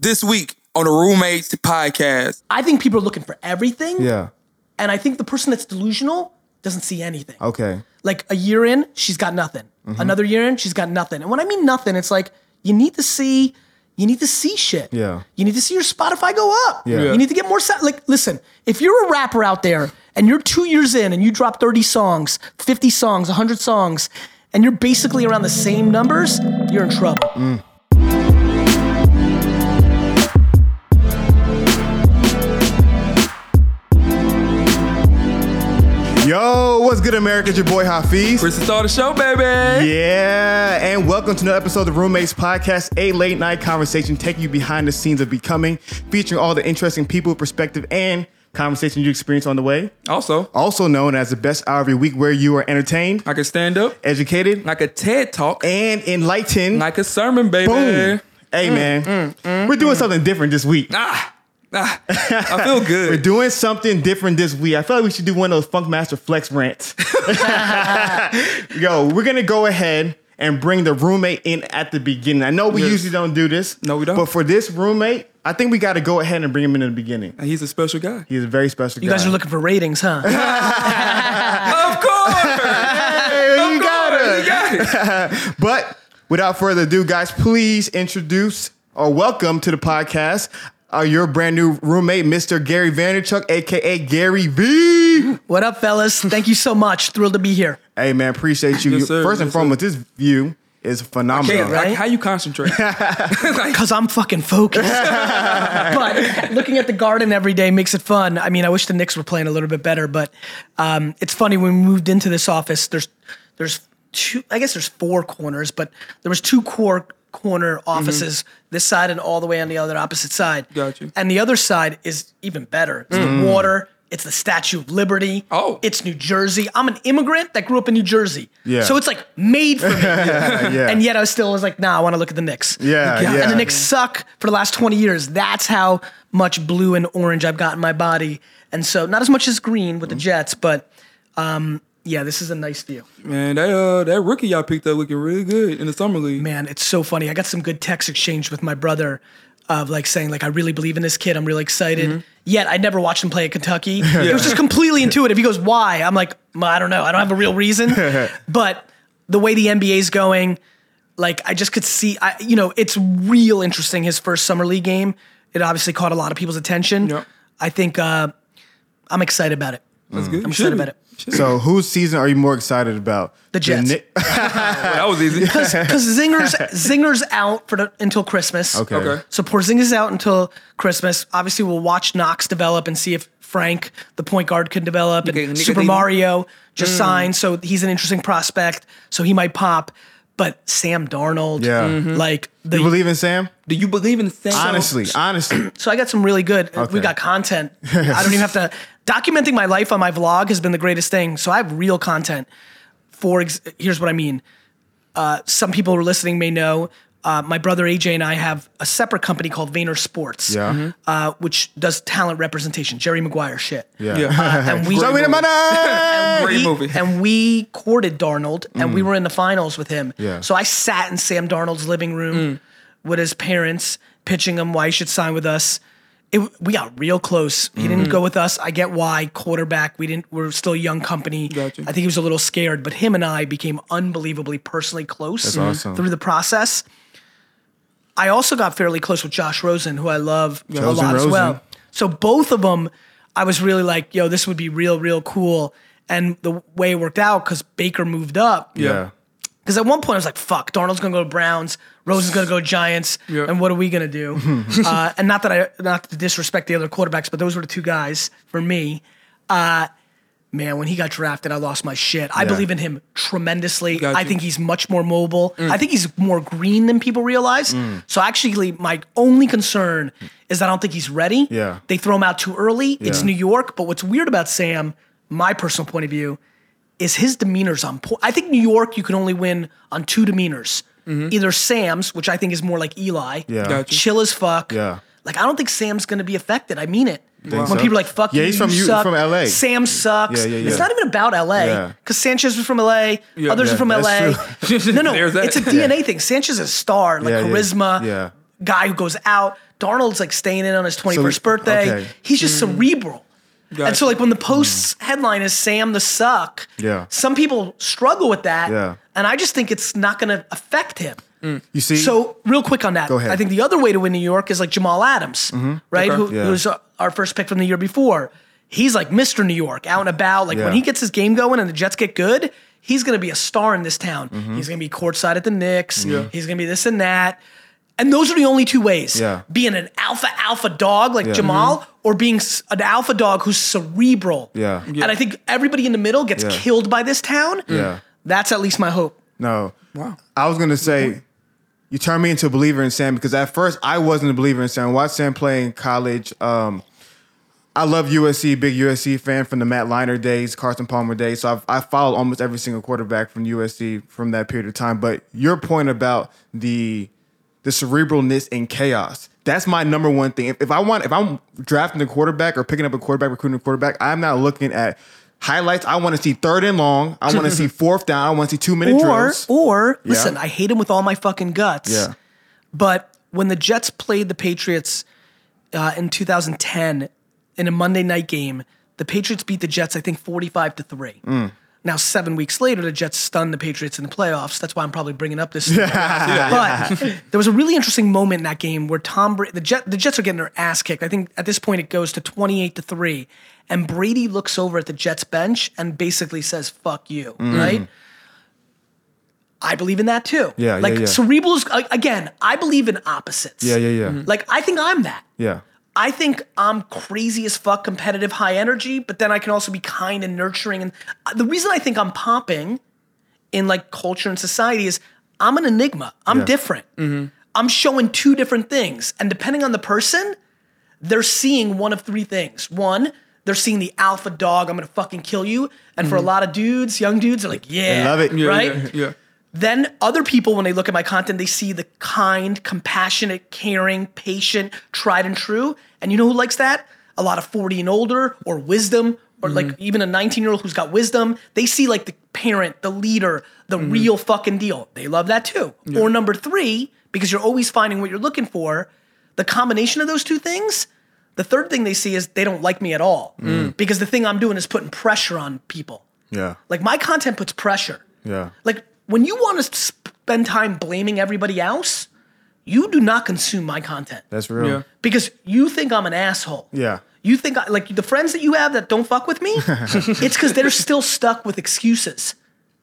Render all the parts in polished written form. this week on the Roommates Podcast. I think people are looking for everything. Yeah. And I think the person that's delusional doesn't see anything. Okay. Like a year in, she's got nothing. Mm-hmm. Another year in, she's got nothing. And when I mean nothing, it's like you need to see shit. Yeah. You need to see your Spotify go up. Yeah. You need to get more like, listen, if you're a rapper out there and you're 2 years in and you drop 30 songs, 50 songs, 100 songs, and you're basically around the same numbers, you're in trouble. Mm. Yo, what's good, America? It's your boy Hafeez. Chris is on the show, baby. Yeah, and welcome to another episode of the Roommates Podcast, a late night conversation taking you behind the scenes of becoming, featuring all the interesting people, perspective, and conversations you experience on the way. Also known as the best hour of your week, where you are entertained, like a stand-up, educated, like a TED Talk, and enlightened, like a sermon, baby. Boom. Hey, man, we're doing something different this week. I feel good. We're doing something different this week. I feel like we should do one of those Funkmaster Flex rants. Yo, we're going to go ahead and bring the roommate in at the beginning. I know we usually don't do this. No, we don't. But for this roommate, I think we got to go ahead and bring him in at the beginning. He's a special guy. He's a very special guy. You guys are looking for ratings, huh? Of course. Hey, you got it. But without further ado, guys, please introduce or welcome to the podcast your brand new roommate, Mr. Gary Vaynerchuk, a.k.a. Gary V. What up, fellas? Thank you so much. Thrilled to be here. Hey, man, appreciate you. Yes, sir. First and foremost, this view is phenomenal. Okay, right? Like, how you concentrate? Because I'm fucking focused. But looking at the garden every day makes it fun. I mean, I wish the Knicks were playing a little bit better, but it's funny, when we moved into this office, there's two, I guess there's four corners, but there was two core corner offices, this side and all the way on the other opposite side. Gotcha. And the other side is even better. It's the water. It's the Statue of Liberty. Oh. It's New Jersey. I'm an immigrant that grew up in New Jersey. Yeah. So it's like made for me. Yeah. And yet I still was like, nah, I want to look at the Knicks. Yeah. And the Knicks suck for the last 20 years. That's how much blue and orange I've got in my body. And so not as much as green with the Jets, but yeah, this is a nice deal. Man, that rookie y'all picked up looking really good in the summer league. Man, it's so funny. I got some good text exchange with my brother of like saying like, I really believe in this kid. I'm really excited. Mm-hmm. Yet I never watched him play at Kentucky. Yeah. It was just completely intuitive. He goes, why? I'm like, I don't know. I don't have a real reason. But the way the NBA's going, like I just could see, it's real interesting. His first summer league game, it obviously caught a lot of people's attention. Yep. I think I'm excited about it. That's good. I'm excited about it. So whose season are you more excited about? The Jets. That was easy. Because Zinger's out until Christmas. Okay. So Porzingis out until Christmas. Obviously, we'll watch Knox develop and see if Frank, the point guard, can develop. Okay, and Super Mario just signed, so he's an interesting prospect. So he might pop. But Sam Darnold. Yeah. Like you believe in Sam? Do you believe in Sam? Honestly. So I got some really good. Okay. We got content. I don't even have to. Documenting my life on my vlog has been the greatest thing. So I have real content. Here's what I mean. Some people who are listening may know my brother AJ and I have a separate company called Vayner Sports, which does talent representation, Jerry Maguire shit. And we show me the money. and we courted Darnold, and we were in the finals with him. Yeah. So I sat in Sam Darnold's living room with his parents, pitching him why he should sign with us. We got real close. He didn't go with us. I get why. Quarterback. We're still a young company. Gotcha. I think he was a little scared, but him and I became unbelievably personally close through the process. I also got fairly close with Josh Rosen, who I love a lot as well. So both of them, I was really like, yo, this would be real, real cool. And the way it worked out, because Baker moved up. Yeah. Because at one point I was like, fuck, Darnold's going to go to Browns, Rosen's going to go to Giants, and what are we going to do? And not to disrespect the other quarterbacks, but those were the two guys for me. Man, when he got drafted, I lost my shit. I believe in him tremendously. Gotcha. I think he's much more mobile. I think he's more green than people realize. So actually, my only concern is that I don't think he's ready. Yeah. They throw him out too early. Yeah. It's New York. But what's weird about Sam, my personal point of view, is his demeanor's on point. I think New York, you can only win on two demeanors. Either Sam's, which I think is more like Eli, gotcha. Chill as fuck. Yeah. Like, I don't think Sam's going to be affected. I mean it. When people are like, fuck you, you suck. From LA. Sam sucks. Yeah. It's not even about LA, because Sanchez was from LA. Yeah, others are from LA. No, it's a DNA thing. Sanchez is a star, like charisma, guy who goes out. Darnold's like staying in on his 21st birthday. Okay. He's just cerebral. Gotcha. And so like when the Post's headline is Sam the Suck, some people struggle with that. Yeah. And I just think it's not going to affect him. Mm. You see? So real quick on that. Go ahead. I think the other way to win New York is like Jamal Adams, right? Okay. Who was our first pick from the year before. He's like Mr. New York, out and about. Like when he gets his game going and the Jets get good, he's going to be a star in this town. Mm-hmm. He's going to be courtside at the Knicks. Yeah. He's going to be this and that. And those are the only two ways. Yeah. Being an alpha dog like Jamal or being an alpha dog who's cerebral. Yeah. Yeah. And I think everybody in the middle gets killed by this town. Yeah. That's at least my hope. No. Wow. I was going to say, you turned me into a believer in Sam because at first I wasn't a believer in Sam. I watched Sam play in college. I love USC, big USC fan from the Matt Leiner days, Carson Palmer days. So I followed almost every single quarterback from USC from that period of time. But your point about the cerebralness and chaos, that's my number one thing. If I'm drafting a quarterback or picking up a quarterback, recruiting a quarterback, I'm not looking at highlights. I want to see third and long. I want to see fourth down. I want to see 2 minute drills. Or listen, I hate him with all my fucking guts. Yeah. But when the Jets played the Patriots in 2010 in a Monday night game, the Patriots beat the Jets, I think 45-3. Mm. Now 7 weeks later, the Jets stunned the Patriots in the playoffs. That's why I'm probably bringing up this. But there was a really interesting moment in that game where Tom Brady, the Jets are getting their ass kicked. I think at this point it goes to 28-3. And Brady looks over at the Jets bench and basically says, fuck you, right? I believe in that too. Cerebral is, again, I believe in opposites. Like, I think I'm that. Yeah. I think I'm crazy as fuck, competitive, high energy, but then I can also be kind and nurturing. And the reason I think I'm popping in like culture and society is I'm an enigma. I'm different. I'm showing two different things. And depending on the person, they're seeing one of three things. One, they're seeing the alpha dog, I'm gonna fucking kill you. And for a lot of dudes, young dudes, they're like, yeah, I love it. Right? Yeah. Then other people, when they look at my content, they see the kind, compassionate, caring, patient, tried and true. And you know who likes that? A lot of 40 and older or wisdom, or like even a 19-year-old who's got wisdom. They see like the parent, the leader, the real fucking deal. They love that too. Yeah. Or number three, because you're always finding what you're looking for, the combination of those two things. The third thing they see is they don't like me at all because the thing I'm doing is putting pressure on people. Yeah. Like my content puts pressure. Yeah. Like when you want to spend time blaming everybody else, you do not consume my content. That's real. Yeah. Because you think I'm an asshole. Yeah. You think like the friends that you have that don't fuck with me, it's because they're still stuck with excuses.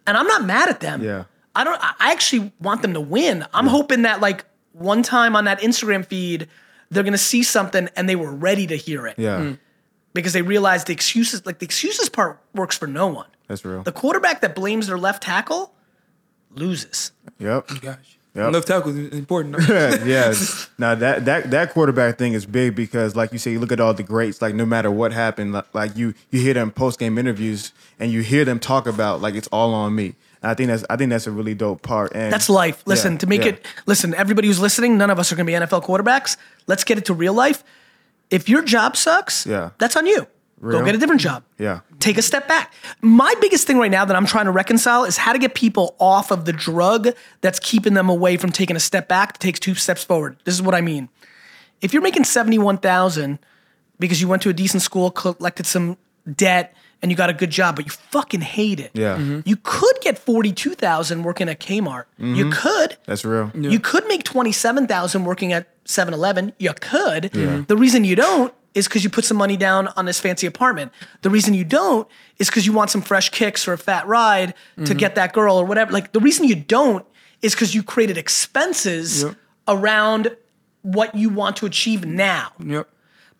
And I'm not mad at them. Yeah. I actually want them to win. I'm hoping that like one time on that Instagram feed, they're going to see something and they were ready to hear it. Yeah. Because they realized the excuses part works for no one. That's real. The quarterback that blames their left tackle loses. Yep. Oh, gosh. Yep. Left tackle is important. Yes. Now that quarterback thing is big because like you say, you look at all the greats, like no matter what happened, like you hear them post-game interviews and you hear them talk about like it's all on me. And I think that's a really dope part. And that's life. Listen, everybody who's listening, none of us are going to be NFL quarterbacks. Let's get it to real life. If your job sucks, that's on you. Real? Go get a different job. Yeah. Take a step back. My biggest thing right now that I'm trying to reconcile is how to get people off of the drug that's keeping them away from taking a step back that takes two steps forward. This is what I mean. If you're making $71,000 because you went to a decent school, collected some debt, and you got a good job, but you fucking hate it. Yeah. Mm-hmm. You could get $42,000 working at Kmart. Mm-hmm. You could. That's real. Yeah. You could make $27,000 working at 7-Eleven. You could. Yeah. The reason you don't is because you put some money down on this fancy apartment. The reason you don't is because you want some fresh kicks or a fat ride to get that girl or whatever. Like the reason you don't is because you created expenses around what you want to achieve now. Yep.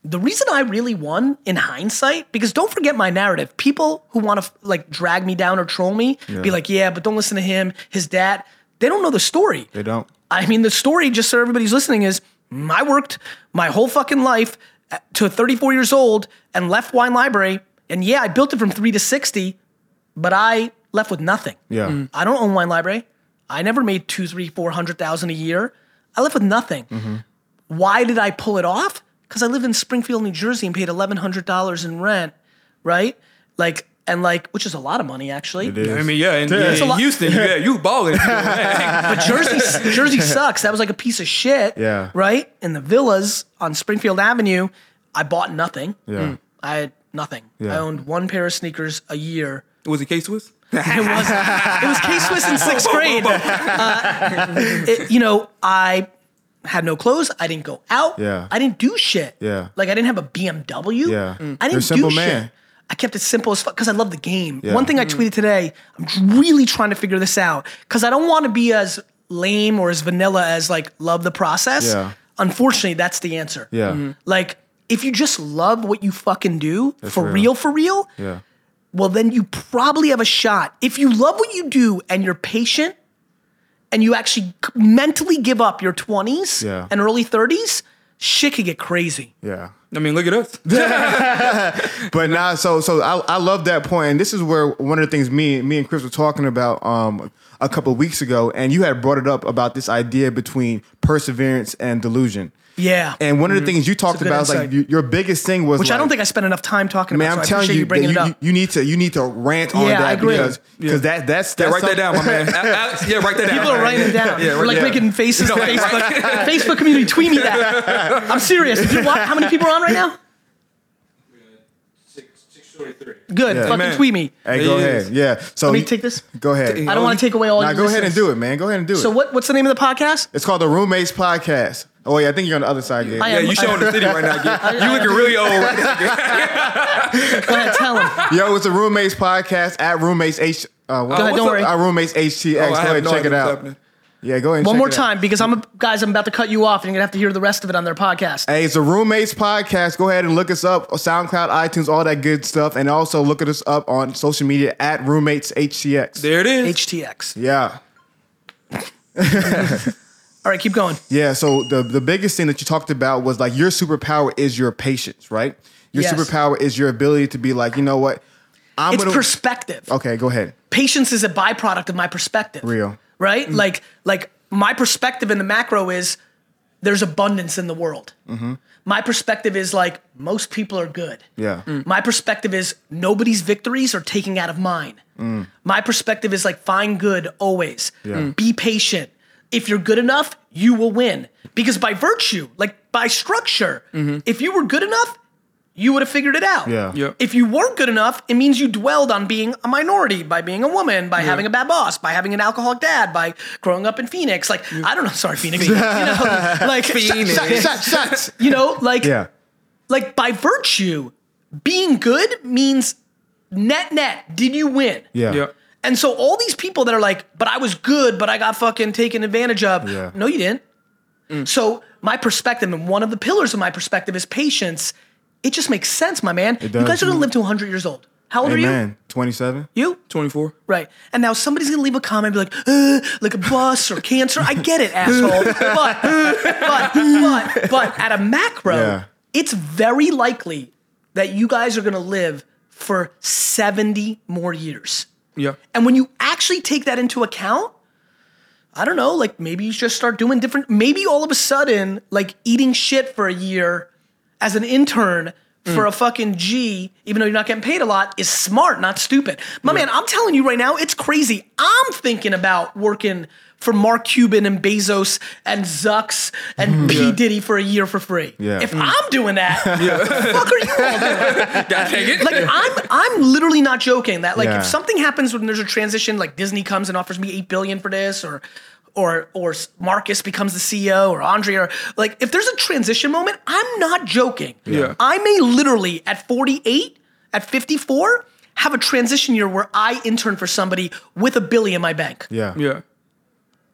The reason I really won in hindsight, because don't forget my narrative. People who want to like drag me down or troll me, be like, yeah, but don't listen to him, his dad. They don't know the story. They don't. I mean, the story, just so everybody's listening, is I worked my whole fucking life to 34 years old and left Wine Library. And yeah, I built it from 3 to 60, but I left with nothing. Yeah. I don't own Wine Library. I never made 200,000, 300,000, 400,000 a year. I left with nothing. Mm-hmm. Why did I pull it off? Because I lived in Springfield, New Jersey and paid $1,100 in rent, right? Like And like, which is a lot of money, actually. It is. I mean, yeah, in Houston, yeah, you balling. But Jersey sucks. That was like a piece of shit. Yeah. Right? And the villas on Springfield Avenue, I bought nothing. Yeah. I had nothing. Yeah. I owned one pair of sneakers a year. Was it K-Swiss? It was K-Swiss in sixth grade. I had no clothes. I didn't go out. Yeah. I didn't do shit. Yeah. Like, I didn't have a BMW. Yeah. I didn't do shit. Man. I kept it simple as fuck because I love the game. Yeah. One thing I tweeted today, I'm really trying to figure this out because I don't want to be as lame or as vanilla as like love the process. Yeah. Unfortunately, that's the answer. Yeah. Mm-hmm. Like if you just love what you fucking do for real, yeah. Well, then you probably have a shot. If you love what you do and you're patient and you actually mentally give up your 20s and early 30s, shit could get crazy. Yeah. I mean, look at us. But nah, so I love that point. And this is where one of the things me and Chris were talking about a couple of weeks ago, and you had brought it up about this idea between perseverance and delusion. Yeah. And one of the things you talked about is like your biggest thing was, which like, I don't think I spent enough time talking about. Man, I'm telling you, bringing it up. You need to rant on that. I agree. Because that's write that down, my man. Write that down. People are writing it down. We're like making faces on Facebook. Facebook community, tweet me that. I'm serious. How many people are on right now? 643. Good. Yeah. Fucking tweet me. Hey, go ahead. Yeah. So let me take this. Go ahead. I don't want to take away all your listeners. Go ahead and do it, man. Go ahead and do it. So what's the name of the podcast? It's called The Roommates Podcast. Oh, yeah, I think you're on the other side, Gabe. Yeah, you're showing the city right now, Gabe. You looking really old right now. Go ahead, tell him. Yo, it's a Roommates Podcast at Roommates H. Go ahead, don't worry. Our Roommates HTX. Go ahead and check it out. Happening. Yeah, go ahead and check it out. One more time, because I'm about to cut you off, and you're going to have to hear the rest of it on their podcast. Hey, it's a Roommates Podcast. Go ahead and look us up on SoundCloud, iTunes, all that good stuff, and also look at us up on social media at Roommates HTX. There it is. HTX. Yeah. All right, keep going. Yeah, so the biggest thing that you talked about was like your superpower is your patience, right? Your superpower is your ability to be like, you know what? It's perspective. Okay, go ahead. Patience is a byproduct of my perspective. Real. Right? Mm-hmm. Like my perspective in the macro is there's abundance in the world. Mm-hmm. My perspective is like most people are good. Yeah. Mm. My perspective is nobody's victories are taking out of mine. Mm. My perspective is like find good always. Yeah. Mm. Be patient. If you're good enough, you will win. Because by virtue, like by structure, if you were good enough, you would have figured it out. Yeah. Yep. If you weren't good enough, it means you dwelled on being a minority, by being a woman, by having a bad boss, by having an alcoholic dad, by growing up in Phoenix. Like, I don't know. Sorry, Phoenix. Phoenix. Shut. Like by virtue, being good means net, did you win? Yeah. Yep. And so all these people that are like, but I was good, but I got fucking taken advantage of. Yeah. No, you didn't. Mm. So my perspective, and one of the pillars of my perspective is patience. It just makes sense, my man. You guys are going to live to 100 years old. How old are you? Man, 27. You? 24. Right. And now somebody's going to leave a comment and be like a bus or cancer. I get it, asshole. But at a macro, it's very likely that you guys are going to live for 70 more years. Yeah. And when you actually take that into account, I don't know, like maybe you just start doing different, maybe all of a sudden, like eating shit for a year as an intern for a fucking G, even though you're not getting paid a lot, is smart, not stupid. My man, I'm telling you right now, it's crazy. I'm thinking about working for Mark Cuban and Bezos and Zucks and P. Diddy for a year for free. Yeah. If I'm doing that, what the fuck are you all doing? God dang it. Like I'm literally not joking that like if something happens when there's a transition, like Disney comes and offers me $8 billion for this or Marcus becomes the CEO or Andre or like if there's a transition moment, I'm not joking. Yeah. I may literally at 48, at 54, have a transition year where I intern for somebody with $1 billion in my bank. Yeah. Yeah.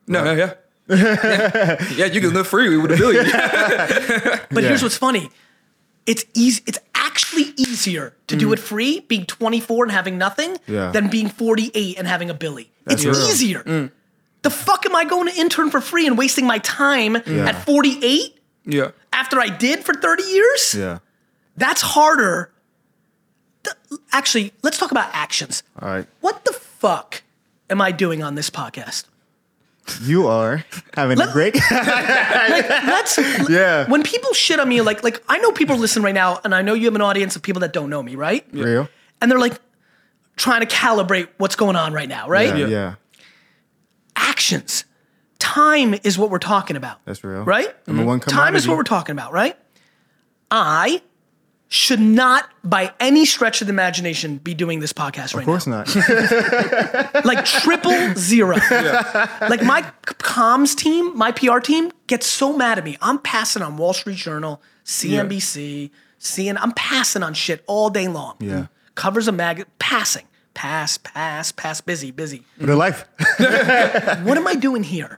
No, yeah. Yeah, you can live free with $1 billion. But here's what's funny. It's easy. It's actually easier to do it free, being 24 and having nothing, than being 48 and having $1 billion. That's it's real. Easier. Mm. The fuck am I going to intern for free and wasting my time at 48? Yeah. After I did for 30 years? Yeah. That's harder. Actually, let's talk about actions. All right. What the fuck am I doing on this podcast? You are having a great. When people shit on me, like I know people listen right now, and I know you have an audience of people that don't know me, right? Yeah. Real. And they're like, trying to calibrate what's going on right now, right? Yeah. Actions. Time is what we're talking about. That's real. Right? Number one commodity. Time is what we're talking about, right? I should not, by any stretch of the imagination, be doing this podcast right now. Of course not. Like 000. Yeah. Like my comms team, my PR team gets so mad at me. I'm passing on Wall Street Journal, CNBC, CNN. I'm passing on shit all day long. Yeah. Covers a magazine, passing. Pass, busy. Real life. What am I doing here?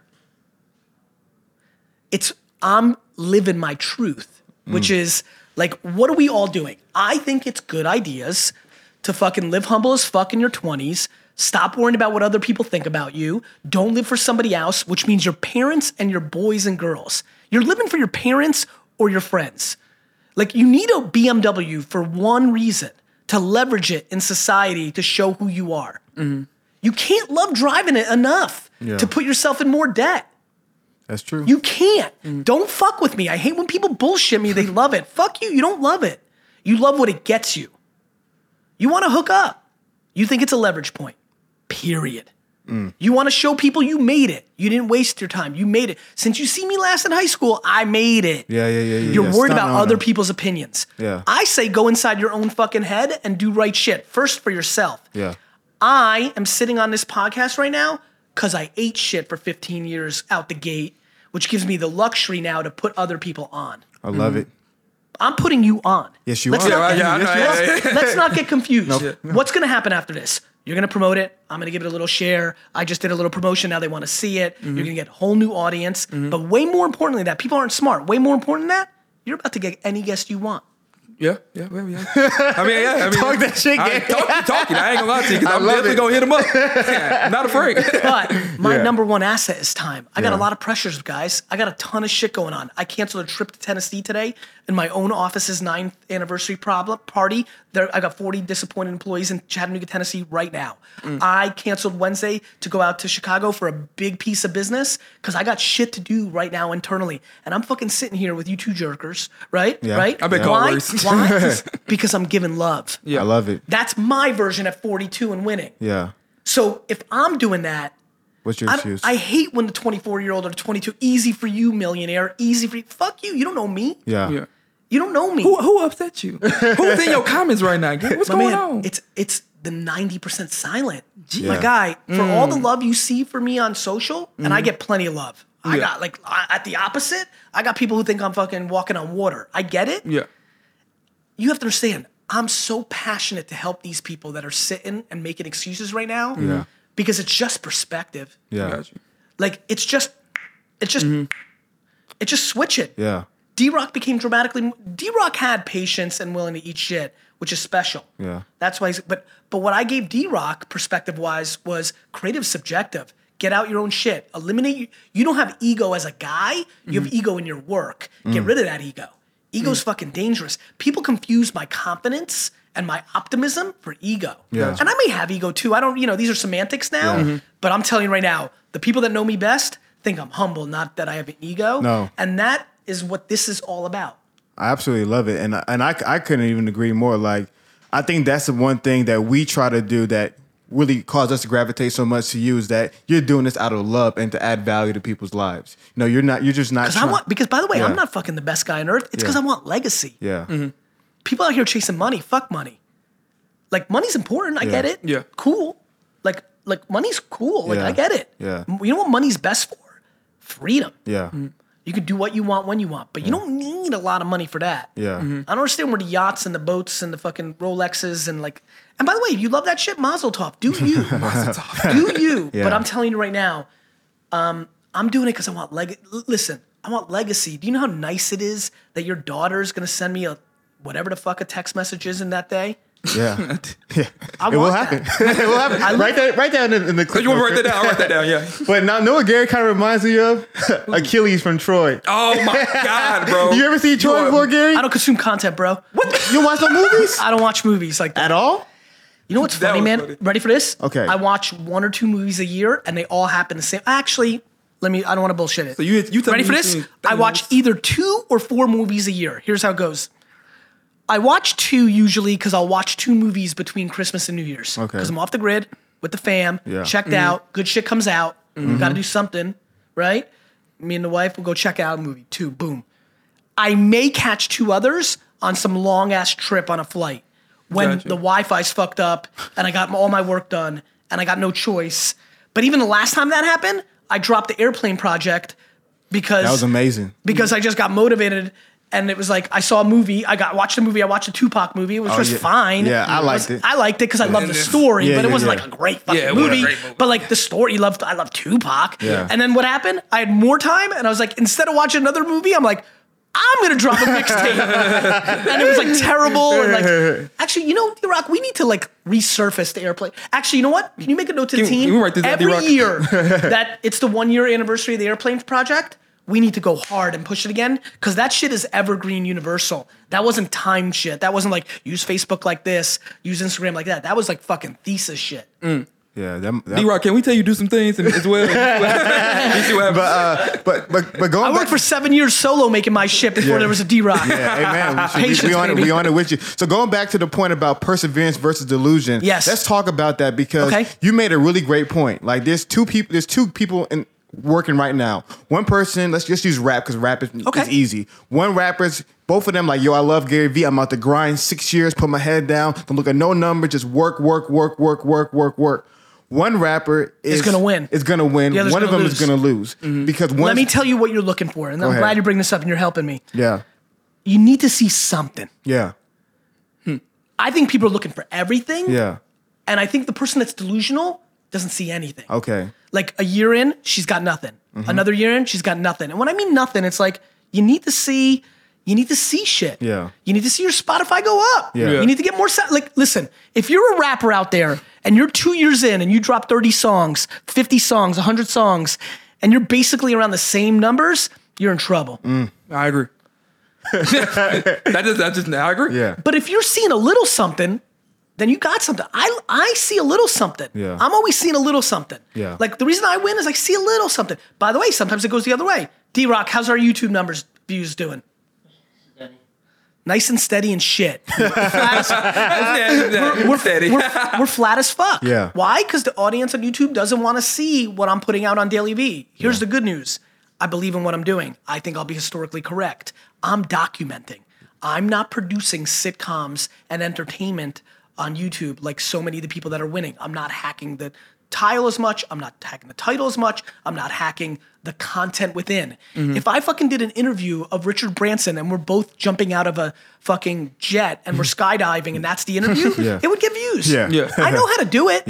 I'm living my truth, which is like, what are we all doing? I think it's good ideas to fucking live humble as fuck in your 20s. Stop worrying about what other people think about you. Don't live for somebody else, which means your parents and your boys and girls. You're living for your parents or your friends. Like, you need a BMW for one reason. To leverage it in society to show who you are. Mm-hmm. You can't love driving it enough to put yourself in more debt. That's true. You can't. Mm. Don't fuck with me. I hate when people bullshit me. They love it. Fuck you. You don't love it. You love what it gets you. You want to hook up. You think it's a leverage point. Period. Mm. You want to show people you made it. You didn't waste your time. You made it. Since you see me last in high school, I made it. Yeah. You're worried about other people's opinions. Yeah. I say go inside your own fucking head and do right shit. First for yourself. Yeah. I am sitting on this podcast right now because I ate shit for 15 years out the gate, which gives me the luxury now to put other people on. I love it. I'm putting you on. Yes, you are. Let's not get confused. Nope. What's going to happen after this? You're going to promote it. I'm going to give it a little share. I just did a little promotion. Now they want to see it. Mm-hmm. You're going to get a whole new audience. Mm-hmm. But way more importantly than that, people aren't smart. Way more important than that, you're about to get any guest you want. Yeah. I mean, talk that shit, Gary. Talking. I ain't going to lie to you because I'm definitely going to hit him up. Yeah, not afraid. But my number one asset is time. I got a lot of pressures, guys. I got a ton of shit going on. I canceled a trip to Tennessee today in my own office's 9th anniversary party. I got 40 disappointed employees in Chattanooga, Tennessee right now. Mm. I canceled Wednesday to go out to Chicago for a big piece of business because I got shit to do right now internally. And I'm fucking sitting here with you two jerkers, right? Yeah. Right? I've been called worse. Why? Because I'm giving love. Yeah, I love it. That's my version at 42 and winning. Yeah. So if I'm doing that, what's your excuse? I hate when the 24-year-old or the 22, easy for you, millionaire, easy for you. Fuck you. You don't know me. Yeah. You don't know me. Who upset you? Who's in your comments right now? What's going on? It's the 90% silent. Gee. My guy, for all the love you see for me on social, and I get plenty of love. I got like at the opposite. I got people who think I'm fucking walking on water. I get it. Yeah. You have to understand, I'm so passionate to help these people that are sitting and making excuses right now because it's just perspective. Yeah. Like, it's just switch it. Yeah. D-Rock became D-Rock had patience and willing to eat shit, which is special. Yeah. That's why but what I gave D-Rock perspective-wise was creative subjective. Get out your own shit. Eliminate, you don't have ego as a guy, you have ego in your work. Get rid of that ego. Ego's fucking dangerous. People confuse my confidence and my optimism for ego. Yeah. And I may have ego too. I don't, these are semantics now, but I'm telling you right now, the people that know me best think I'm humble, not that I have an ego. No. And that is what this is all about. I absolutely love it. And I couldn't even agree more. Like, I think that's the one thing that we try to do that really caused us to gravitate so much to you is that you're doing this out of love and to add value to people's lives. You're just not. Because by the way, I'm not fucking the best guy on earth. It's because I want legacy. Yeah. Mm-hmm. People out here chasing money. Fuck money. Like, money's important. I get it. Yeah. Cool. Like money's cool. Like I get it. Yeah. You know what money's best for? Freedom. Yeah. Mm-hmm. You can do what you want when you want, but you don't need a lot of money for that. Yeah. Mm-hmm. I don't understand where the yachts and the boats and the fucking Rolexes and like, and by the way, if you love that shit, Mazel Tov. Do you. Mazel Tov. Do you. Yeah. But I'm telling you right now, I'm doing it because I want I want legacy. Do you know how nice it is that your daughter's going to send me a text message is in that day? Yeah. Yeah. It will happen. It will happen. Write that in the clip. You want to write that down? I'll write that down, yeah. But now, know what Gary kind of reminds me of? Achilles from Troy. Oh my God, bro. You ever see Troy before, Gary? I don't consume content, bro. What? You watch no movies? I don't watch movies like that. At all? You know what's funny, man? Funny. Ready for this? Okay. I watch 1 or 2 movies a year and they all happen the same. Actually, I don't want to bullshit it. So you ready for this? I watch either 2 or 4 movies a year. Here's how it goes. I watch two usually because I'll watch two movies between Christmas and New Year's. Okay. Because I'm off the grid with the fam, checked out, good shit comes out. You got to do something, right? Me and the wife will go check out a movie. Two, boom. I may catch two others on some long-ass trip on a flight when the Wi-Fi's fucked up and I got all my work done and I got no choice. But even the last time that happened, I dropped the airplane project because... That was amazing. Because I just got motivated and it was like, I saw a movie, I watched a Tupac movie, it was fine. Yeah, I liked it because I loved the story, but it wasn't like a great fucking movie. Great movie. But like the story, I loved Tupac. Yeah. And then what happened? I had more time and I was like, instead of watching another movie, I'm like, I'm gonna drop a mixtape. And it was like terrible. And like, actually, you know, D-Rock, we need to like resurface the airplane. Actually, you know what? Can you make a note to the team? Every year that it's the 1 year anniversary of the airplane project, we need to go hard and push it again. Cause that shit is evergreen universal. That wasn't time shit. That wasn't like use Facebook like this, use Instagram like that. That was like fucking thesis shit. Mm. Yeah, that D-Rock, can we tell you do some things as well? But going I worked for 7 years solo making my shit before there was a D-Rock. Yeah, amen. We on it with you. So going back to the point about perseverance versus delusion. Yes. Let's talk about that because you made a really great point. Like there's two people in working right now. One person, let's just use rap because rap is easy. One rapper's both of them like, yo, I love Gary Vee. I'm out to grind 6 years, put my head down, don't look at no number, just work. One rapper is going to win. The one of them is going to lose. Because let me tell you what you're looking for. And I'm glad you bring this up and you're helping me. Yeah. You need to see something. Yeah. I think people are looking for everything. Yeah. And I think the person that's delusional doesn't see anything. Okay. Like a year in, she's got nothing. Another year in, she's got nothing. And when I mean nothing, it's like you need to see shit. Yeah. You need to see your Spotify go up. Yeah. You need to get more like, listen, if you're a rapper out there and you're 2 years in and you drop 30 songs, 50 songs, 100 songs, and you're basically around the same numbers, you're in trouble. I agree. I agree. Yeah. But if you're seeing a little something, then you got something. I see a little something. Yeah. I'm always seeing a little something. Yeah. Like the reason I win is I see a little something. By the way, sometimes it goes the other way. D-Rock, how's our YouTube numbers views doing? Nice and steady and shit. We're flat as fuck. Yeah. Why? Because the audience on YouTube doesn't want to see what I'm putting out on DailyVee. Here's the good news. I believe in what I'm doing. I think I'll be historically correct. I'm documenting. I'm not producing sitcoms and entertainment on YouTube like so many of the people that are winning. I'm not hacking the tile as much. I'm not hacking the title as much. I'm not hacking the content within. If I fucking did an interview of Richard Branson and we're both jumping out of a fucking jet and we're skydiving and that's the interview, it would get views. I know how to do it.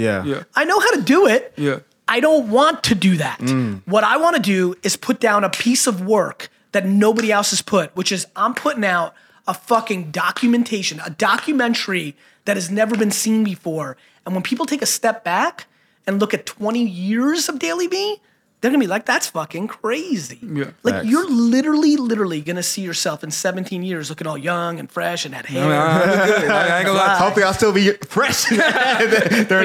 I don't want to do that. What I want to do is put down a piece of work that nobody else has put, which is I'm putting out a fucking documentation, a documentary that has never been seen before. And when people take a step back and look at 20 years of DailyVee, they're gonna be like, that's fucking crazy. Yeah. Like you're literally gonna see yourself in 17 years looking all young and fresh and had hair. I ain't gonna lie. Hopefully I'll still be fresh during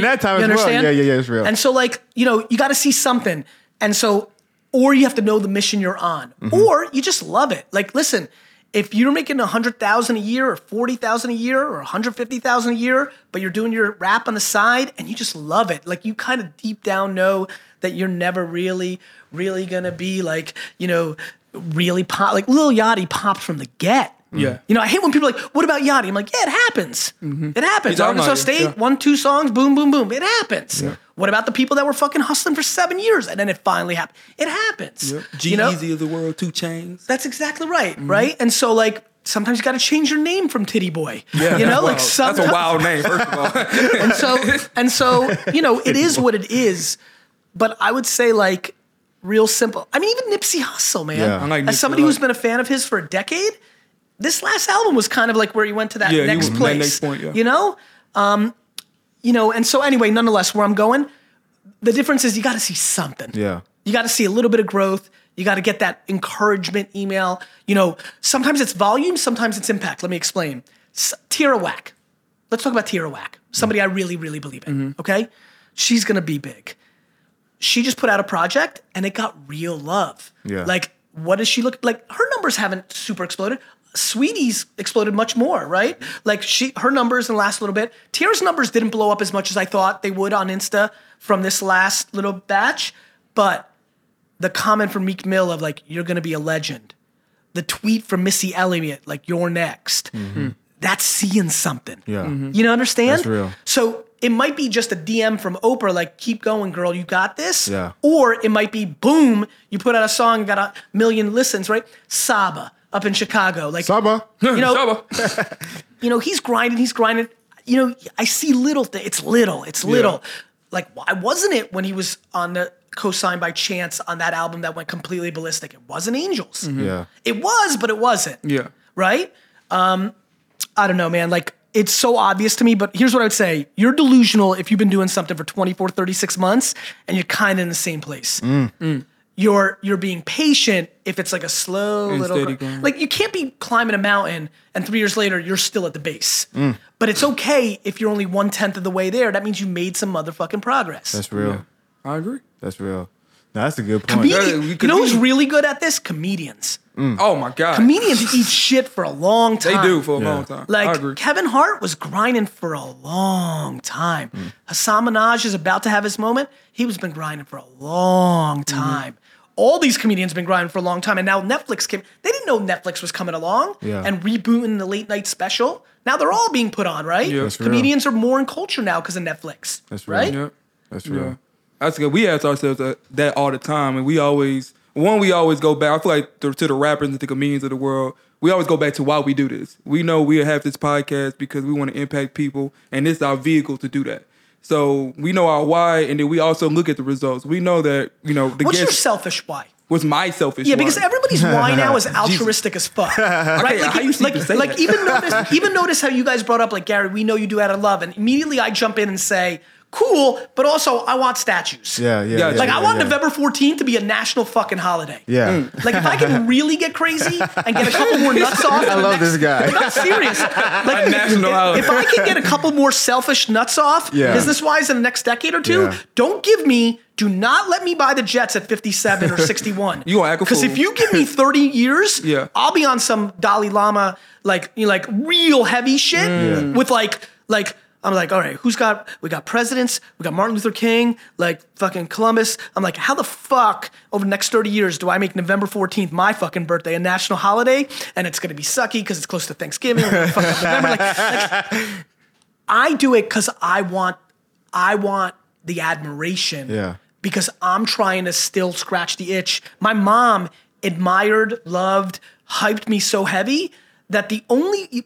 that time as well. Yeah, it's real. And so like, you know, you gotta see something. And so, or you have to know the mission you're on, or you just love it. Like, listen, if you're making $100,000 a year or $40,000 a year or $150,000 a year, but you're doing your rap on the side and you just love it, like you kind of deep down know that you're never really gonna be like, you know, really pop. Like Lil Yachty popped from the get. Yeah. You know, I hate when people are like, what about Yachty? I'm like, yeah, it happens. It happens. Arkansas State, 1-2 songs, boom, boom, boom. It happens. Yeah. What about the people that were fucking hustling for 7 years and then it finally happened? It happens. Yep. G-Eazy of the world, 2 Chainz. That's exactly right, right? And so like, sometimes you got to change your name from Titty Boy. Yeah, you know, like that's a wild name, first of all. and so, you know, it is what it is. But I would say like, real simple. I mean, even Nipsey Hussle, man. Yeah. Like as somebody who's been a fan of his for a decade, this last album was kind of like where you went to that next place, next point, you know? You know, and so anyway, nonetheless, where I'm going, the difference is you got to see something. Yeah. You got to see a little bit of growth. You got to get that encouragement email. You know, sometimes it's volume, sometimes it's impact. Let me explain. Tierra Whack. Let's talk about Tierra Whack. Somebody I really believe in, okay? She's going to be big. She just put out a project and it got real love. Yeah. Like, what does she look like? Her numbers haven't super exploded. Sweetie's exploded much more, right? Like her numbers in the last little bit. Tierra's numbers didn't blow up as much as I thought they would on Insta from this last little batch. But the comment from Meek Mill of like, you're going to be a legend. The tweet from Missy Elliott, like, you're next. Mm-hmm. That's seeing something. Yeah. Mm-hmm. You know, understand? That's real. So it might be just a DM from Oprah, like, keep going, girl, you got this. Yeah. Or it might be, boom, you put out a song, got 1 million listens, right? Saba up in Chicago. Like, Saba. You know, Saba. You know, he's grinding. You know, I see little things. It's little. Yeah. Like, why wasn't it when he was on the co-signed by Chance on that album that went completely ballistic? It wasn't Angels. Mm-hmm. Yeah. It was, but it wasn't. Yeah. Right? I don't know, man. Like, it's so obvious to me, but here's what I would say. You're delusional if you've been doing something for 24, 36 months and you're kind of in the same place. Mm. Mm. You're being patient if it's like a slow like, you can't be climbing a mountain and 3 years later you're still at the base. Mm. But it's okay if you're only 1/10 of the way there. That means you made some motherfucking progress. That's real. Yeah. I agree. That's real. No, that's a good point. You know who's really good at this? Comedians. Mm. Oh my God. Comedians eat shit for a long time. They do for a long time. Like, Kevin Hart was grinding for a long time. Mm. Hasan Minhaj is about to have his moment. He's been grinding for a long time. Mm-hmm. All these comedians have been grinding for a long time, and now Netflix came. They didn't know Netflix was coming along and rebooting the late night special. Now they're all being put on, right? Yeah, comedians are more in culture now because of Netflix. That's real. Right? Yeah. That's real. Yeah. That's good. We ask ourselves that all the time, and we always go back. I feel like to the rappers and the comedians of the world, we always go back to why we do this. We know we have this podcast because we want to impact people, and it's our vehicle to do that. So we know our why, and then we also look at the results. We know that, you know, the what's your selfish why? What's my selfish why? Yeah, because everybody's why now is altruistic as fuck. Right? Okay, like, how you like, say like that? even notice how you guys brought up, like, Gary, we know you do out of love, and immediately I jump in and say, cool, but also I want statues. I want November 14th to be a national fucking holiday. Yeah. Mm. Like, if I can really get crazy and get a couple more nuts off. I love this guy. I'm not serious. Like, a national holiday. If I can get a couple more selfish nuts off, business-wise, in the next decade or two, do not let me buy the Jets at 57 or 61. You gonna act a fool. Because if you give me 30 years, I'll be on some Dalai Lama, like, you know, like, real heavy shit with like. I'm like, all right, we got presidents, we got Martin Luther King, like fucking Columbus. I'm like, how the fuck over the next 30 years do I make November 14th, my fucking birthday, a national holiday? And it's going to be sucky because it's close to Thanksgiving. We're gonna fuck up November. Like, I do it because I want the admiration because I'm trying to still scratch the itch. My mom admired, loved, hyped me so heavy that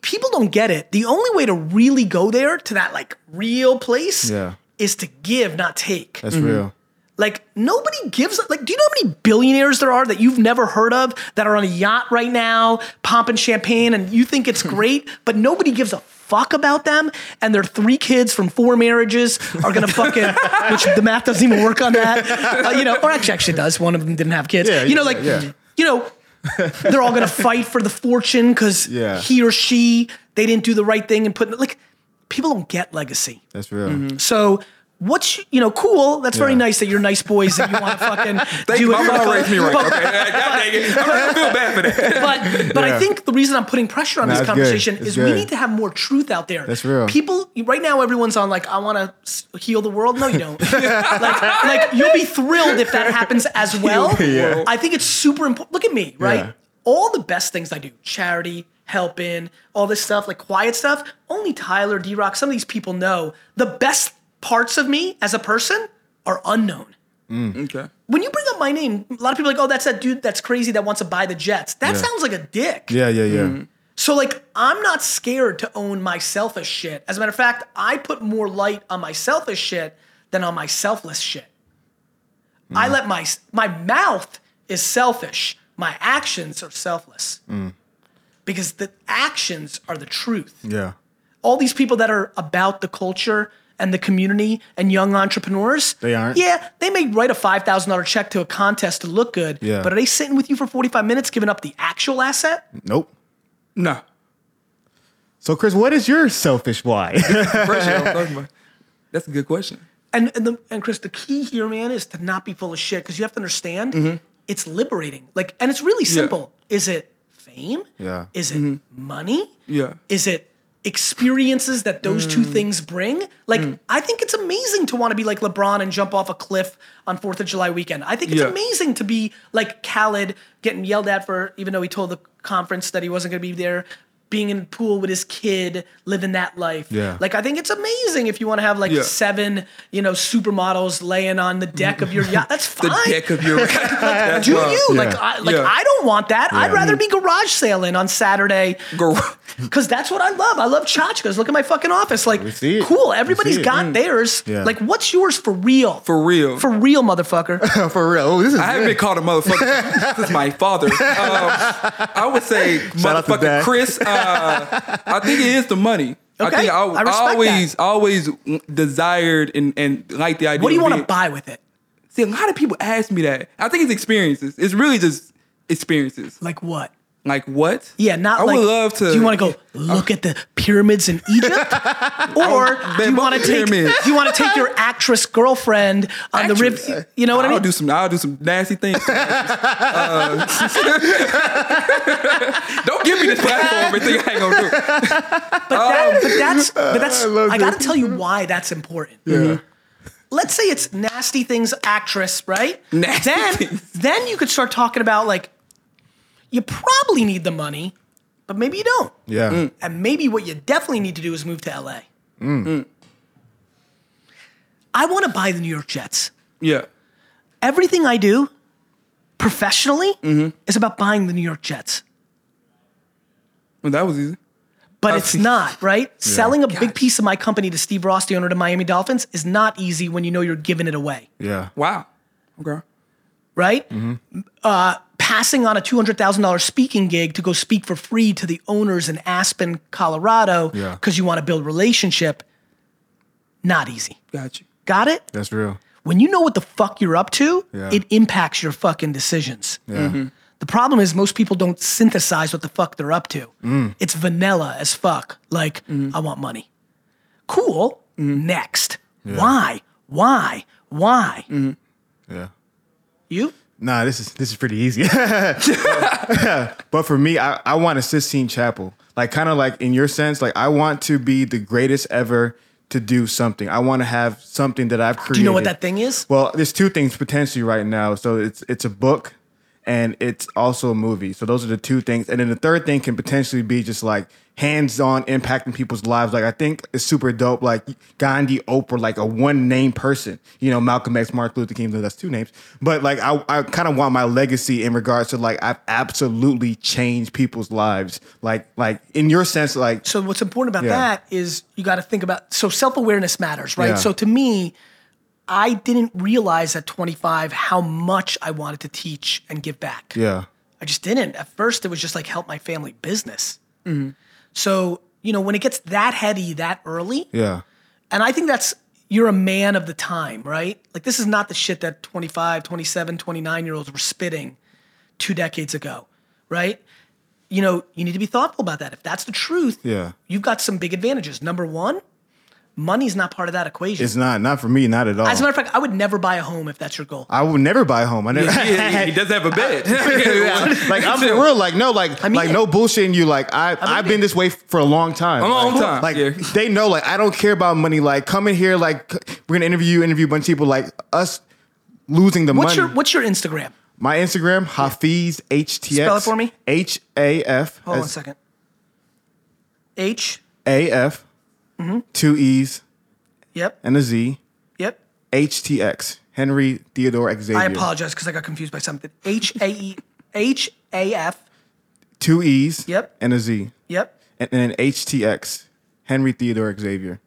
people don't get it. The only way to really go there to that like real place is to give, not take. That's real. Like, nobody gives, like, do you know how many billionaires there are that you've never heard of that are on a yacht right now, popping champagne, and you think it's great, but nobody gives a fuck about them, and their 3 kids from 4 marriages are gonna fucking, which the math doesn't even work on that, you know, or actually it does, one of them didn't have kids, you know, like, you know, they're all gonna fight for the fortune because he or she, they didn't do the right thing and put, like, people don't get legacy. That's real. Mm-hmm. So cool. That's very nice that you're nice boys and you want to fucking do it. My mom raised me right. Okay, God dang it. I'm not gonna feel bad for that. But I think the reason I'm putting pressure on this conversation is we need to have more truth out there. That's real. People right now, everyone's on like, I want to heal the world. No, you don't. like you'll be thrilled if that happens as well. Yeah. I think it's super important. Look at me, right? Yeah. All the best things I do, charity, helping, all this stuff, like quiet stuff. Only Tyler, D-Rock, some of these people know the best parts of me as a person are unknown. Mm. Okay. When you bring up my name, a lot of people are like, oh, that's that dude that's crazy that wants to buy the Jets. That sounds like a dick. Yeah. Mm. So like, I'm not scared to own my selfish shit. As a matter of fact, I put more light on my selfish shit than on my selfless shit. Mm. I let my mouth is selfish. My actions are selfless. Mm. Because the actions are the truth. Yeah. All these people that are about the culture and the community and young entrepreneurs, they aren't. Yeah, they may write a $5,000 check to a contest to look good, but are they sitting with you for 45 minutes giving up the actual asset? Nope. No. So, Chris, what is your selfish why? That's a good question. And Chris, the key here, man, is to not be full of shit because you have to understand it's liberating. Like, and it's really simple. Is it fame? Yeah. Is it money? Yeah. Is it experiences that those two things bring? Like, I think it's amazing to want to be like LeBron and jump off a cliff on 4th of July weekend. I think it's amazing to be like Khaled getting yelled at for, even though he told the conference that he wasn't going to be there, being in the pool with his kid, living that life. Yeah. Like, I think it's amazing if you want to have like seven, you know, supermodels laying on the deck of your yacht. That's fine. The deck of your yacht. Do you? Yeah. I don't want that. Yeah. I'd rather be garage sailing on Saturday. Because that's what I love. I love tchotchkes. Look at my fucking office. Like, cool. Everybody's got theirs. Yeah. Like, what's yours for real? For real. For real, motherfucker. For real. Oh, this is I haven't been called a motherfucker. This is my father. I would say motherfucking Chris. I think it is the money. Okay. I think I always desired and liked the idea. What do you want to buy with it? See, a lot of people ask me that. I think it's experiences. It's really just experiences. Like what? Like what? Yeah, not I like. I would love to. Do you want to go look at the pyramids in Egypt, or do you want to take your actress girlfriend on the rib? You know what I mean? I'll do some nasty things. Don't give me this platform and think I ain't gonna do it. But that's. I gotta tell you why that's important. Yeah. Mm-hmm. Let's say it's nasty things, actress, right? Then you could start talking about like. You probably need the money, but maybe you don't. Yeah. And maybe what you definitely need to do is move to LA. I want to buy the New York Jets. Yeah. Everything I do professionally is about buying the New York Jets. Well, that was easy. But it's not, right? Yeah. Selling a big piece of my company to Steve Ross, the owner of the Miami Dolphins, is not easy when you know you're giving it away. Yeah. Wow. Okay. Right? Mm-hmm. Passing on a $200,000 speaking gig to go speak for free to the owners in Aspen, Colorado, because you want to build relationship, not easy. Gotcha. Got it? That's real. When you know what the fuck you're up to, it impacts your fucking decisions. Yeah. Mm-hmm. The problem is most people don't synthesize what the fuck they're up to. It's vanilla as fuck. Like, I want money. Cool. Next. Yeah. Why? Mm-hmm. Yeah. You? Nah, this is pretty easy. But for me, I want a Sistine Chapel. Like, kind of like in your sense, like I want to be the greatest ever to do something. I want to have something that I've created. Do you know what that thing is? Well, there's two things potentially right now. So it's a book and it's also a movie. So those are the two things. And then the third thing can potentially be just like hands-on impacting people's lives. Like I think it's super dope. Like Gandhi, Oprah, like a one-name person. You know, Malcolm X, Martin Luther King, that's two names. But like I kind of want my legacy in regards to like I've absolutely changed people's lives. Like in your sense, like. So what's important about that is you got to think about, so self-awareness matters, right? Yeah. So to me, I didn't realize at 25 how much I wanted to teach and give back. Yeah. I just didn't. At first, it was just like help my family business. Mm-hmm. So, you know, when it gets that heady that early. Yeah. And I think that's, you're a man of the time, right? Like this is not the shit that 25, 27, 29-year-olds were spitting 2 decades ago, right? You know, you need to be thoughtful about that. If that's the truth, you've got some big advantages. Number one, money's not part of that equation. It's not. Not for me. Not at all. As a matter of fact, I would never buy a home if that's your goal. I would never buy a home. I never. He does have a bed. Like I'm for real. Like no. Like I mean, like no bullshitting you. Like I've been this way for a long time. A long time. Like they know. Like I don't care about money. Like come in here. Like we're gonna interview a bunch of people. Like us losing the money. What's your Instagram? My Instagram, Hafeez HTX. Spell it for me. HAF. Hold on a second. HAF. Mm-hmm. 2 E's. Yep. And a Z. Yep. HTX. Henry Theodore Xavier. I apologize because I got confused by something. HAF. 2 E's. Yep. And a Z. Yep. And then HTX. Henry Theodore Xavier.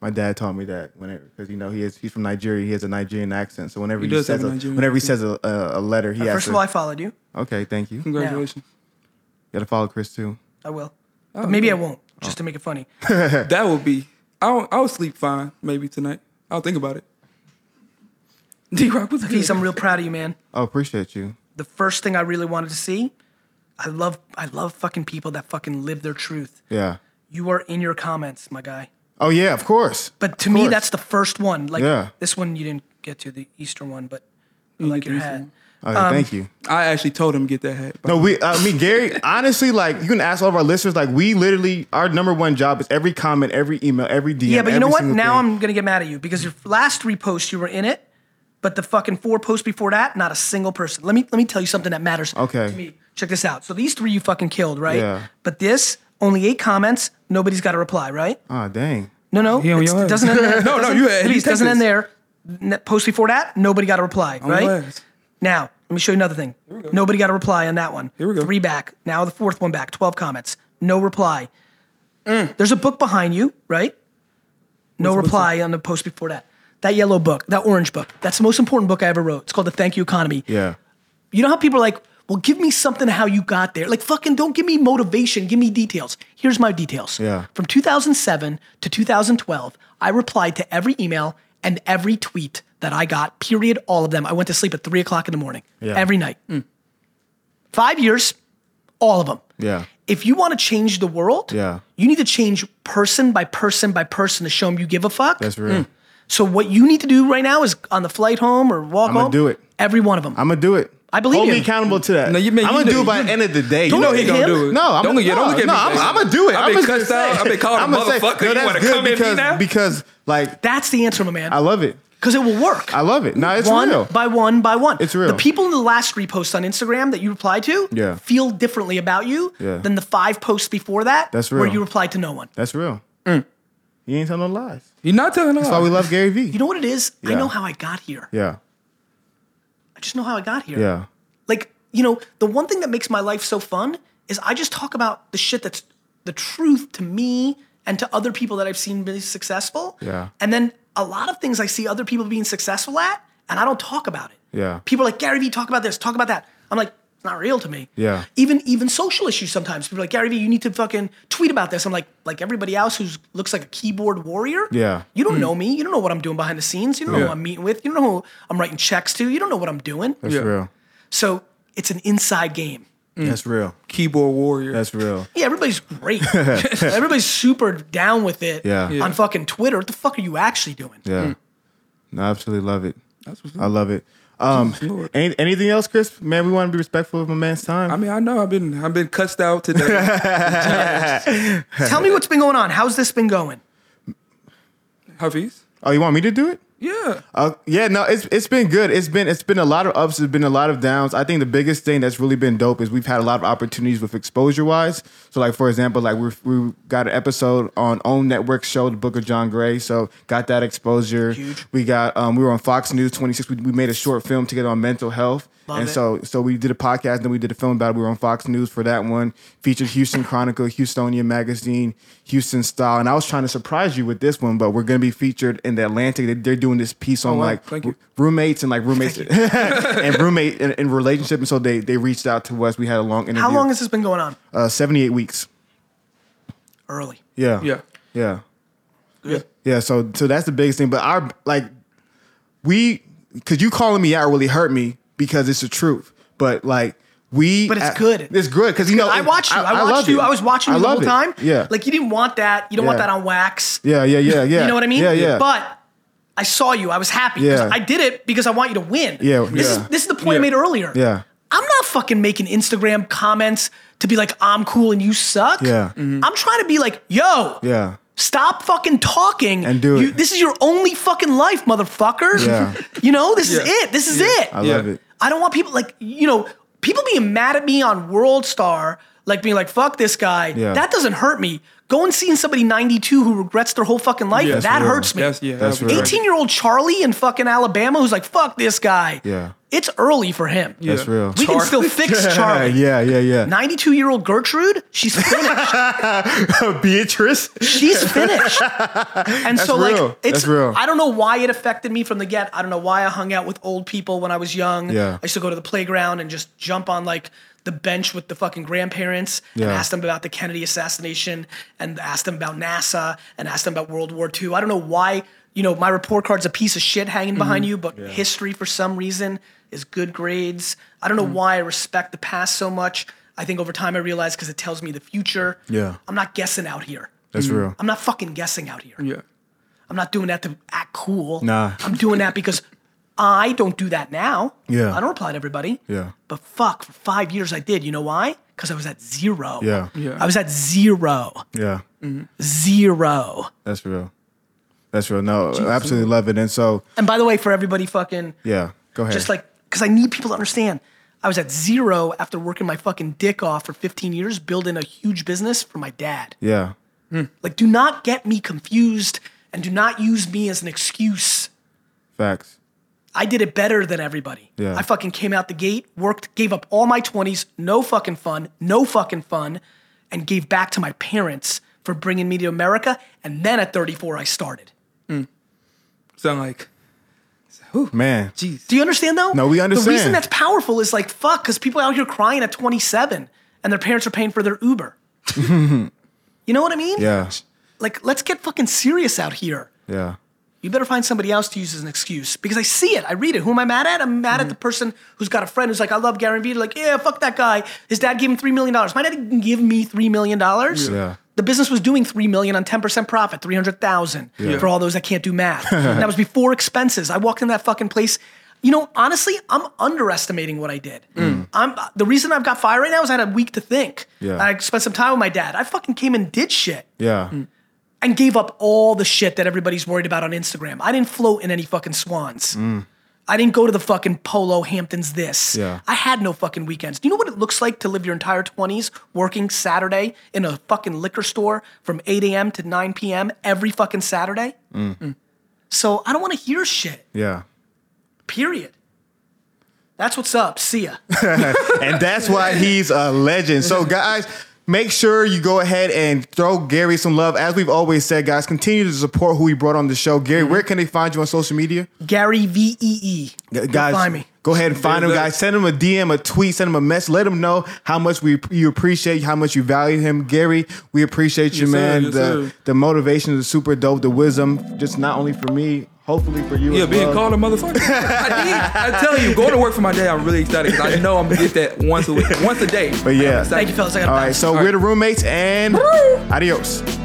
My dad taught me that because you know he's from Nigeria. He has a Nigerian accent, so whenever he says a letter, he has. First of all, I followed you. Okay, thank you. Congratulations. You gotta follow Chris too. I will, but maybe I won't. Just to make it funny. That would be... I'll sleep fine, maybe, tonight. I'll think about it. D-Rock, what's good? I'm real proud of you, man. I appreciate you. The first thing I really wanted to see, I love fucking people that fucking live their truth. Yeah. You are in your comments, my guy. Oh, yeah, of course. But to me, that's the first one. Like, this one you didn't get to, the Eastern one, but I like your hat. Thank you. I actually told him to get that hat. No, Gary, honestly, like, you can ask all of our listeners, like, we literally, our number one job is every comment, every email, every DM. Yeah, but you know what? Now I'm going to get mad at you because your last 3 posts, you were in it, but the fucking 4 posts before that, not a single person. Let me tell you something that matters to me. Check this out. So these 3 you fucking killed, right? Yeah. But this, only 8 comments, nobody's got a reply, right? Oh, dang. No, it doesn't end there. No, you had. It doesn't end there. Post before that, nobody got a reply, right? Now, let me show you another thing. Nobody got a reply on that one. Here we go. 3 back. Now the 4th one back. 12 comments. No reply. There's a book behind you, right? No reply on the post before that. That yellow book, that orange book. That's the most important book I ever wrote. It's called The Thank You Economy. Yeah. You know how people are like, well, give me something how you got there. Like, fucking don't give me motivation. Give me details. Here's my details. Yeah. From 2007 to 2012, I replied to every email and every tweet that I got, period, all of them. I went to sleep at 3 o'clock in the morning, every night. 5 years, all of them. Yeah. If you want to change the world, you need to change person by person by person to show them you give a fuck. That's real. So what you need to do right now is on the flight home or walk home. I'm going to do it. Every one of them. I'm going to do it. I believe you. Hold me accountable to that. No, I'm going to do it by the end of the day. You know he going to do it. No, I'm going to do it. No, I'm going to do it. I've been cussed out. I've been called a motherfucker. You want to come in here now? Because, like... That's the answer, my man. I love it. Because it will work. I love it. No, it's real. One by one by one. It's real. The people in the last 3 posts on Instagram that you replied to feel differently about you than the 5 posts before that where you replied to no one. That's real. You ain't telling no lies. You're not telling no lies. That's why we love Gary Vee. You know what it is? I know how I got here. Yeah. Just know how I got here. Yeah. Like, you know, the one thing that makes my life so fun is I just talk about the shit that's the truth to me and to other people that I've seen be successful. Yeah. And then a lot of things I see other people being successful at, and I don't talk about it. Yeah. People are like, Gary Vee, talk about this, talk about that. I'm like, it's not real to me. Yeah. Even social issues sometimes. People are like, Gary Vee, you need to fucking tweet about this. I'm like everybody else who looks like a keyboard warrior. Yeah. You don't know me. You don't know what I'm doing behind the scenes. You don't know who I'm meeting with. You don't know who I'm writing checks to. You don't know what I'm doing. That's real. So it's an inside game. That's real. Keyboard warrior. That's real. Yeah, everybody's great. Everybody's super down with it on fucking Twitter. What the fuck are you actually doing? Yeah. No, I absolutely love it. I love it. Anything else, Chris? Man, we want to be respectful of my man's time. I mean, I know I've been cussed out today. Tell me what's been going on. How's this been going? Hafeez? Oh, you want me to do it? Yeah. No, it's been good. It's been a lot of ups. It's been a lot of downs. I think the biggest thing that's really been dope is we've had a lot of opportunities with exposure wise. So, like, for example, like we got an episode on OWN Network's show, The Book of John Gray. So got that exposure. Huge. We got we were on Fox News 26. We made a short film together on mental health. Love and it. So we did a podcast, and then we did a film about it. We were on Fox News for that one. Featured Houston Chronicle, Houstonian Magazine, Houston Style. And I was trying to surprise you with this one, but we're going to be featured in The Atlantic. They're doing this piece on roommates and like roommates and roommate and relationship. And so they reached out to us. We had a long interview. How long has this been going on? 78 weeks. Early. Yeah. Yeah. Yeah. Yeah. Yeah. So that's the biggest thing. But our because you calling me out really hurt me. Because it's the truth. But like but it's good. It's good because, you know, I watched you. I watched you. I was watching you the whole time. Yeah. Like, you didn't want that. You don't want that on wax. Yeah. You know what I mean? Yeah. But I saw you. I was happy. Yeah. I did it because I want you to win. Yeah. This is the point I made earlier. Yeah. I'm not fucking making Instagram comments to be like, I'm cool and you suck. Yeah. Mm-hmm. I'm trying to be like, yo. Yeah. Stop fucking talking. And do it. This is your only fucking life, motherfucker. Yeah. You know, this is it. This is it. I love it. I don't want people like, you know, people being mad at me on World Star, like being like, fuck this guy. Yeah. That doesn't hurt me. Going and seeing somebody 92 who regrets their whole fucking life, that hurts me. That's 18-year-old Charlie in fucking Alabama who's like, fuck this guy. Yeah. It's early for him. Yeah. That's real. We can still fix Charlie. Yeah. 92-year-old Gertrude, she's finished. Beatrice? She's finished. And that's so real. Like, it's real. I don't know why it affected me from the get. I don't know why I hung out with old people when I was young. Yeah. I used to go to the playground and just jump on like the bench with the fucking grandparents and ask them about the Kennedy assassination and ask them about NASA and ask them about World War II. I don't know why. You know, my report card's a piece of shit hanging behind you, but history for some reason is good grades. I don't know why I respect the past so much. I think over time I realized because it tells me the future. Yeah. I'm not guessing out here. That's real. I'm not fucking guessing out here. Yeah. I'm not doing that to act cool. Nah. I'm doing that because I don't do that now. Yeah. I don't reply to everybody. Yeah. But fuck, for 5 years I did. You know why? Because I was at zero. Yeah. Yeah. I was at zero. Yeah. Mm-hmm. Zero. That's real. That's real. No, Jesus. I absolutely love it. And so. And by the way, for everybody fucking. Yeah. Go ahead. Just like, because I need people to understand. I was at zero after working my fucking dick off for 15 years, building a huge business for my dad. Yeah. Mm. Like, do not get me confused and do not use me as an excuse. Facts. I did it better than everybody. Yeah. I fucking came out the gate, worked, gave up all my 20s, no fucking fun, and gave back to my parents for bringing me to America. And then at 34, I started. Mm. Sound like... Ooh, man. Geez. Do you understand though? No, we understand. The reason that's powerful is like, fuck, because people out here crying at 27 and their parents are paying for their Uber. You know what I mean? Yeah. Like, let's get fucking serious out here. Yeah. You better find somebody else to use as an excuse because I see it. I read it. Who am I mad at? I'm mad at the person who's got a friend who's like, I love Gary Vee. Like, yeah, fuck that guy. His dad gave him $3 million. My dad didn't give me $3 million. Yeah. The business was doing $3 million on 10% profit, $300,000 for all those that can't do math. And that was before expenses. I walked in that fucking place. You know, honestly, I'm underestimating what I did. Mm. The reason I've got fired right now is I had a week to think. Yeah. I spent some time with my dad. I fucking came and did shit. Yeah. Mm. And gave up all the shit that everybody's worried about on Instagram. I didn't float in any fucking swans. Mm. I didn't go to the fucking Polo Hamptons this. Yeah. I had no fucking weekends. Do you know what it looks like to live your entire 20s working Saturday in a fucking liquor store from 8 a.m. to 9 p.m. every fucking Saturday? Mm. Mm. So I don't want to hear shit. Yeah. Period. That's what's up. See ya. And that's why he's a legend. So guys... Make sure you go ahead and throw Gary some love. As we've always said, guys, continue to support who we brought on the show. Gary, where can they find you on social media? Gary Vee. Guys, find me. Go ahead and find him, guys. Send him a DM, a tweet, send him a message. Let him know how much you appreciate, how much you value him. Gary, we appreciate you, man. The motivation is super dope. The wisdom, just not only for me, hopefully for you. Yeah, being called a motherfucker. I tell you, going to work for my dad, I'm really excited because I know I'm going to get that once a week, once a day. But yeah. Thank you, fellas. All right, so we're the roommates, and adios.